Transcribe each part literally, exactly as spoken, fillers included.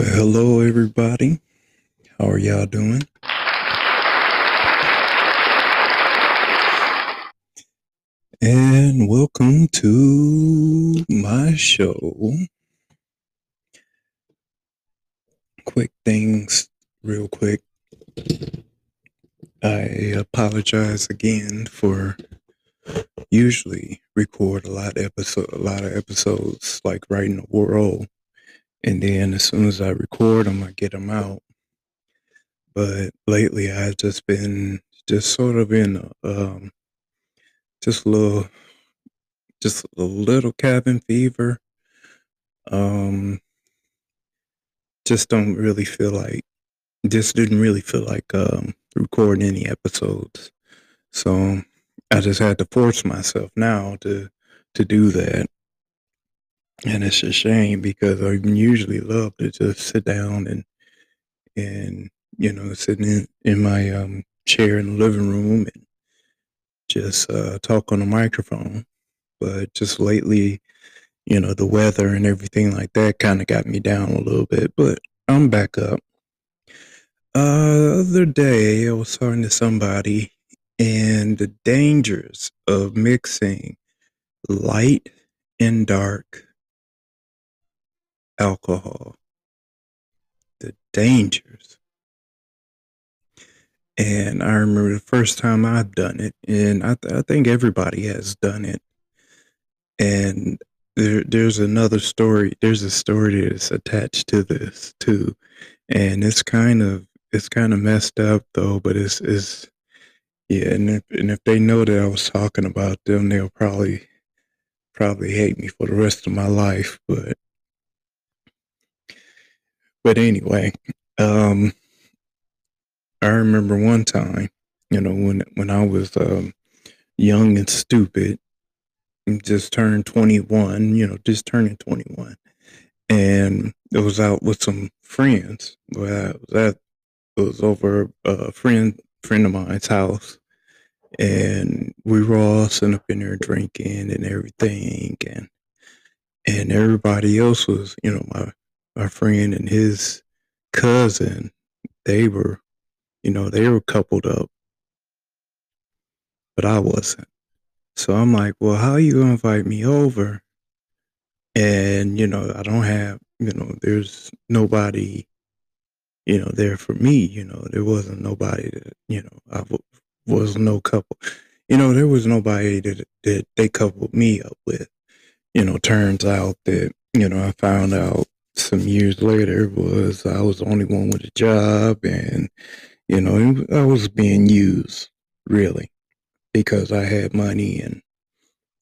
Well, hello everybody. How are y'all doing? And welcome to my show. Quick things, real quick. I apologize again for usually record a lot of episode, a lot of episodes like right in the world. And then as soon as I record them, I get them out. But lately, I've just been just sort of in a, um, just a little, just a little cabin fever. Um, just don't really feel like, just didn't really feel like um, recording any episodes. So I just had to force myself now to to do that. And it's a shame because I usually love to just sit down and, and you know, sitting in, in my um, chair in the living room and just uh, talk on the microphone. But just lately, you know, the weather and everything like that kind of got me down a little bit. But I'm back up. Uh, the other day, I was talking to somebody and the dangers of mixing light and dark alcohol, the dangers. And I remember the first time I've done it, and I, th- I think everybody has done it. And there, there's another story. There's a story that's attached to this too, and it's kind of it's kind of messed up though. But it's it's yeah. And if, and if they know that I was talking about them, they'll probably probably hate me for the rest of my life. But. But anyway, um, I remember one time, you know, when when I was um, young and stupid, just turned twenty-one, you know, just turning twenty-one. And I was out with some friends. Well, I was, at, I was over a friend, friend of mine's house. And we were all sitting up in there drinking and everything. And, and everybody else was, you know, my... my friend and his cousin, they were, you know, they were coupled up, but I wasn't. So I'm like, well, how are you going to invite me over? And, you know, I don't have, you know, there's nobody, you know, there for me, you know, there wasn't nobody that, you know, I w- was no couple, you know, there was nobody that, that they coupled me up with. You know, turns out that, you know, I found out some years later was I was the only one with a job, and you know I was being used really because I had money and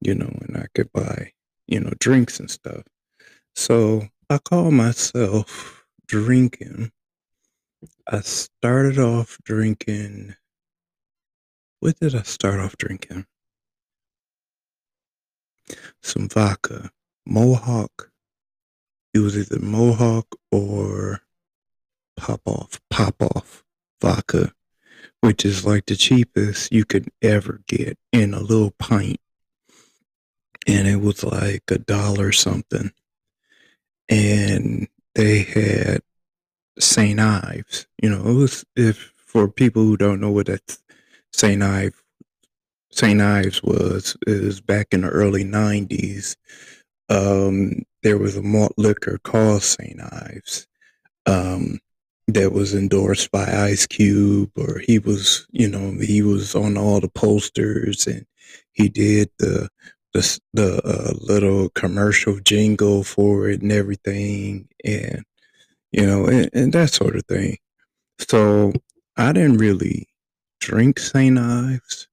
you know and I could buy you know drinks and stuff. So I called myself drinking. I started off drinking. What did I start off drinking? Some vodka, Mohawk. It was either Mohawk or Pop Off, Pop Off vodka, which is like the cheapest you could ever get in a little pint. And it was like a dollar something. And they had Saint Ives. You know, it was, if for people who don't know what that Saint Ives, Saint Ives was, it was back in the early nineties. Um, there was a malt liquor called Saint Ives um, that was endorsed by Ice Cube, or he was, you know, he was on all the posters, and he did the the, the uh, little commercial jingle for it and everything, and you know, and, and that sort of thing. So I didn't really drink Saint Ives.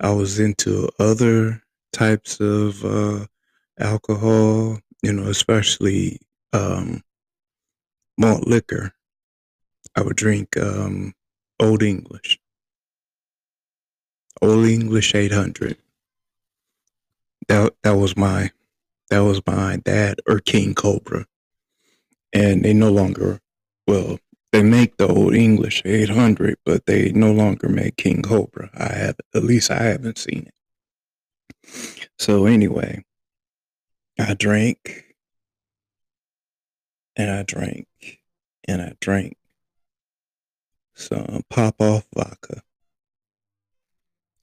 I was into other types of uh, alcohol, you know, especially um, malt liquor. I would drink um, Old English. Old English eight hundred. That that was my that was my dad, or King Cobra. And they no longer, well, they make the Old English eight hundred, but they no longer make King Cobra. I have, at least I haven't seen it. So anyway, I drank, and I drank, and I drank some pop-off vodka.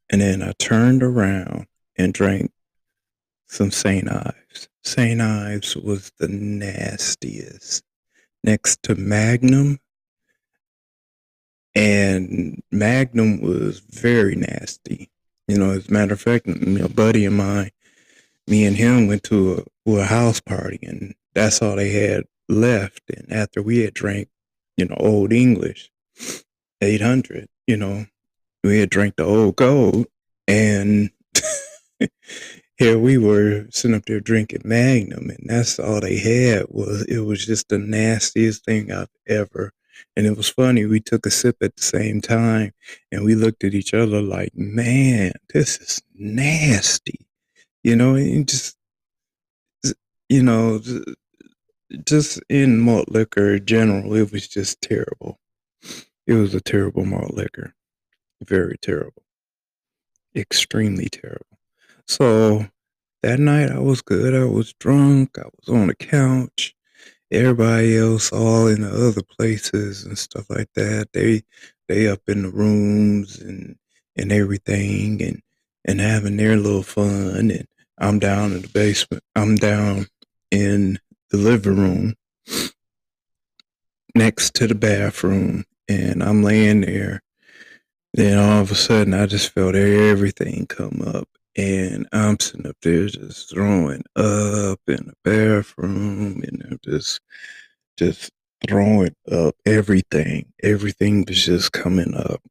And then I turned around and drank some Saint Ives. Saint Ives was the nastiest. Next to Magnum. And Magnum was very nasty. You know, as a matter of fact, a buddy of mine, me and him went to a, a house party, and that's all they had left. And after we had drank, you know, Old English, eight hundred, you know, we had drank the Old Gold, and here we were sitting up there drinking Magnum, and that's all they had. Was it was just the nastiest thing I've ever. And it was funny, we took a sip at the same time, and we looked at each other like, man, this is nasty. You know, and just, you know, just in malt liquor in general, it was just terrible. It was a terrible malt liquor. Very terrible. Extremely terrible. So that night I was good. I was drunk. I was on the couch. Everybody else all in the other places and stuff like that, they they up in the rooms and and everything and and having their little fun, and I'm down in the basement. I'm down in the living room next to the bathroom, and I'm laying there. Then all of a sudden I just felt everything come up, and I'm sitting up there just throwing up in the bathroom, and I'm just, just throwing up everything. Everything was just coming up.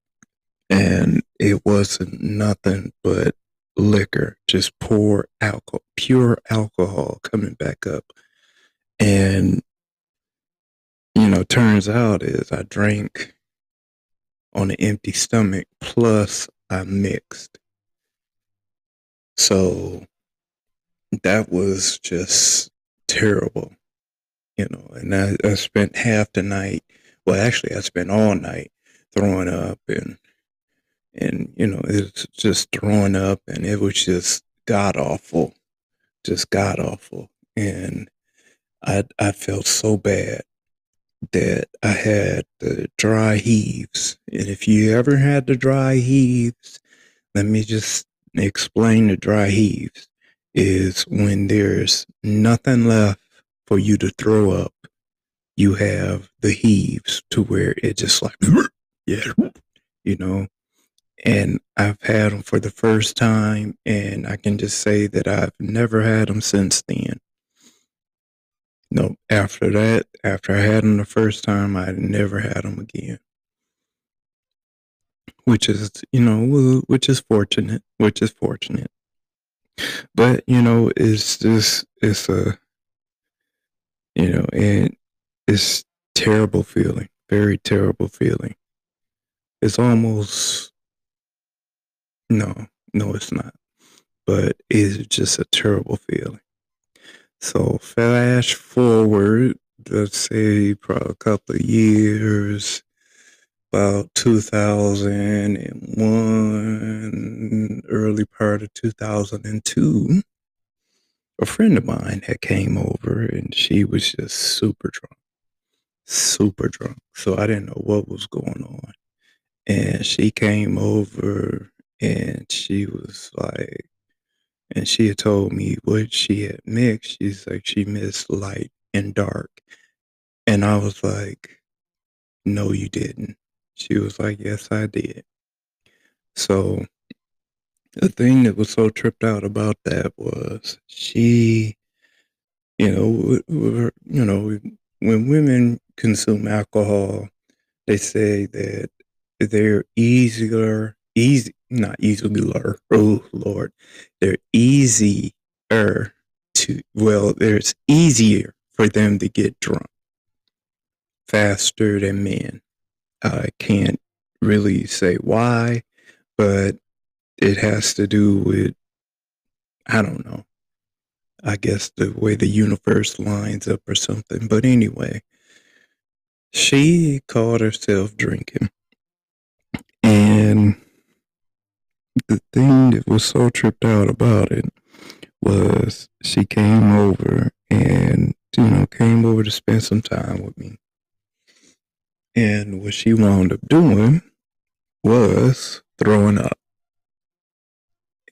And it wasn't nothing but liquor, just poor alcohol, pure alcohol coming back up. And, you know, turns out is I drank on an empty stomach, plus I mixed. So that was just terrible, you know, and I, I spent half the night. Well, actually, I spent all night throwing up and, and you know, it's just throwing up, and it was just god awful, just god awful. And I, I felt so bad that I had the dry heaves. And if you ever had the dry heaves, let me just explain the dry heaves is when there's nothing left for you to throw up, you have the heaves to where it just like, yeah, you know, and I've had them for the first time, and I can just say that I've never had them since then. No, after that, after I had them the first time, I never had them again. Which is, you know, which is fortunate, which is fortunate. But, you know, it's just, it's a, you know, and it's terrible feeling, very terrible feeling. It's almost, no, no, it's not. But it's just a terrible feeling. So flash forward, let's say probably a couple of years. About two thousand one, early part of two thousand two, a friend of mine had came over, and she was just super drunk, super drunk. So I didn't know what was going on. And she came over, and she was like, and she had told me what she had mixed. She's like, she mixed light and dark. And I was like, no, you didn't. She was like, yes, I did. So the thing that was so tripped out about that was she, you know, you know, when women consume alcohol, they say that they're easier, easy, not easier, oh, Lord, they're easier to, well, it's easier for them to get drunk faster than men. I can't really say why, but it has to do with, I don't know, I guess the way the universe lines up or something. But anyway, she caught herself drinking. And the thing that was so tripped out about it was she came over and, you know, came over to spend some time with me. And what she wound up doing was throwing up.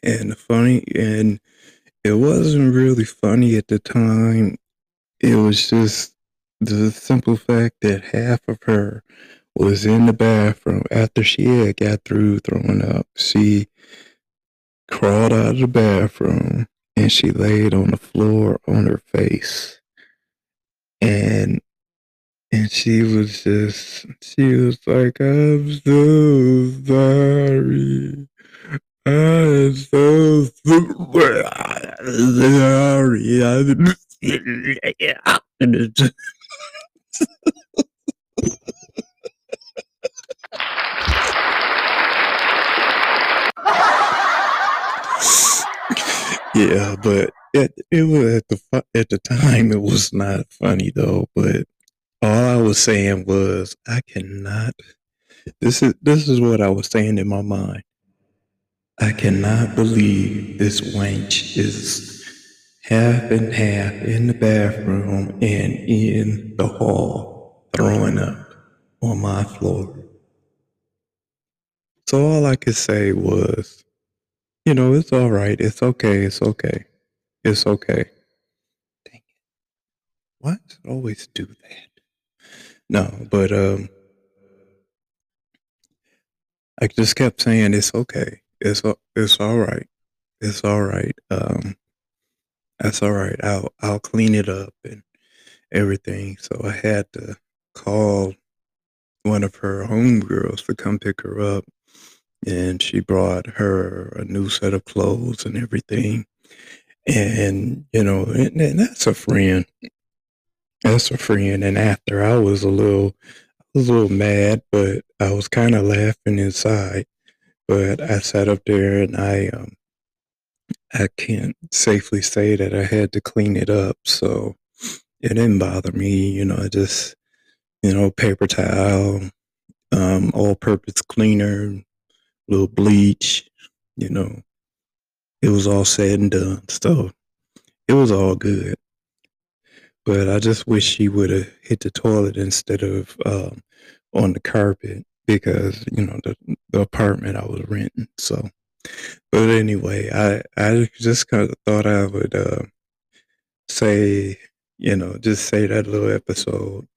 And funny, and it wasn't really funny at the time. It was just the simple fact that half of her was in the bathroom after she had got through throwing up. She crawled out of the bathroom and she laid on the floor on her face. And and she was just, she was like, I'm so sorry. I'm so sorry. I'm sorry. Yeah, but it, it was at the at the time it was not funny though. But all I was saying was I cannot. This is this is what I was saying in my mind. I cannot believe this wench is half and half in the bathroom and in the hall throwing up on my floor. So all I could say was, you know, it's all right. It's okay. It's okay. It's okay. Dang it. Why does it always do that? No, but um, I just kept saying it's okay. It's it's all right. It's all right. Um, that's all right. I'll I'll clean it up and everything. So I had to call one of her homegirls to come pick her up. And she brought her a new set of clothes and everything. And, you know, and, and that's a friend. That's a friend. And after I was a little, I was a little mad, but I was kind of laughing inside. But I sat up there and I, um, I can't safely say that I had to clean it up. So it didn't bother me. You know, I just, you know, paper towel, um, all-purpose cleaner, little bleach, you know, it was all said and done. So it was all good. But I just wish she would have hit the toilet instead of um, on the carpet because, you know, the, the apartment I was renting. So, but anyway, I, I just kind of thought I would uh, say, you know, just say that little episode,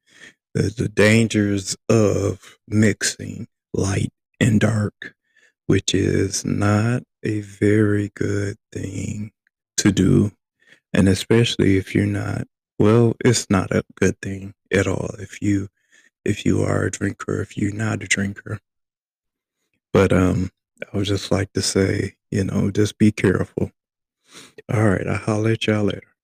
the, the dangers of mixing light and dark, which is not a very good thing to do. And especially if you're not, well, it's not a good thing at all if you if you are a drinker, if you're not a drinker. But um, I would just like to say, you know, just be careful. All right, I'll holler at y'all later.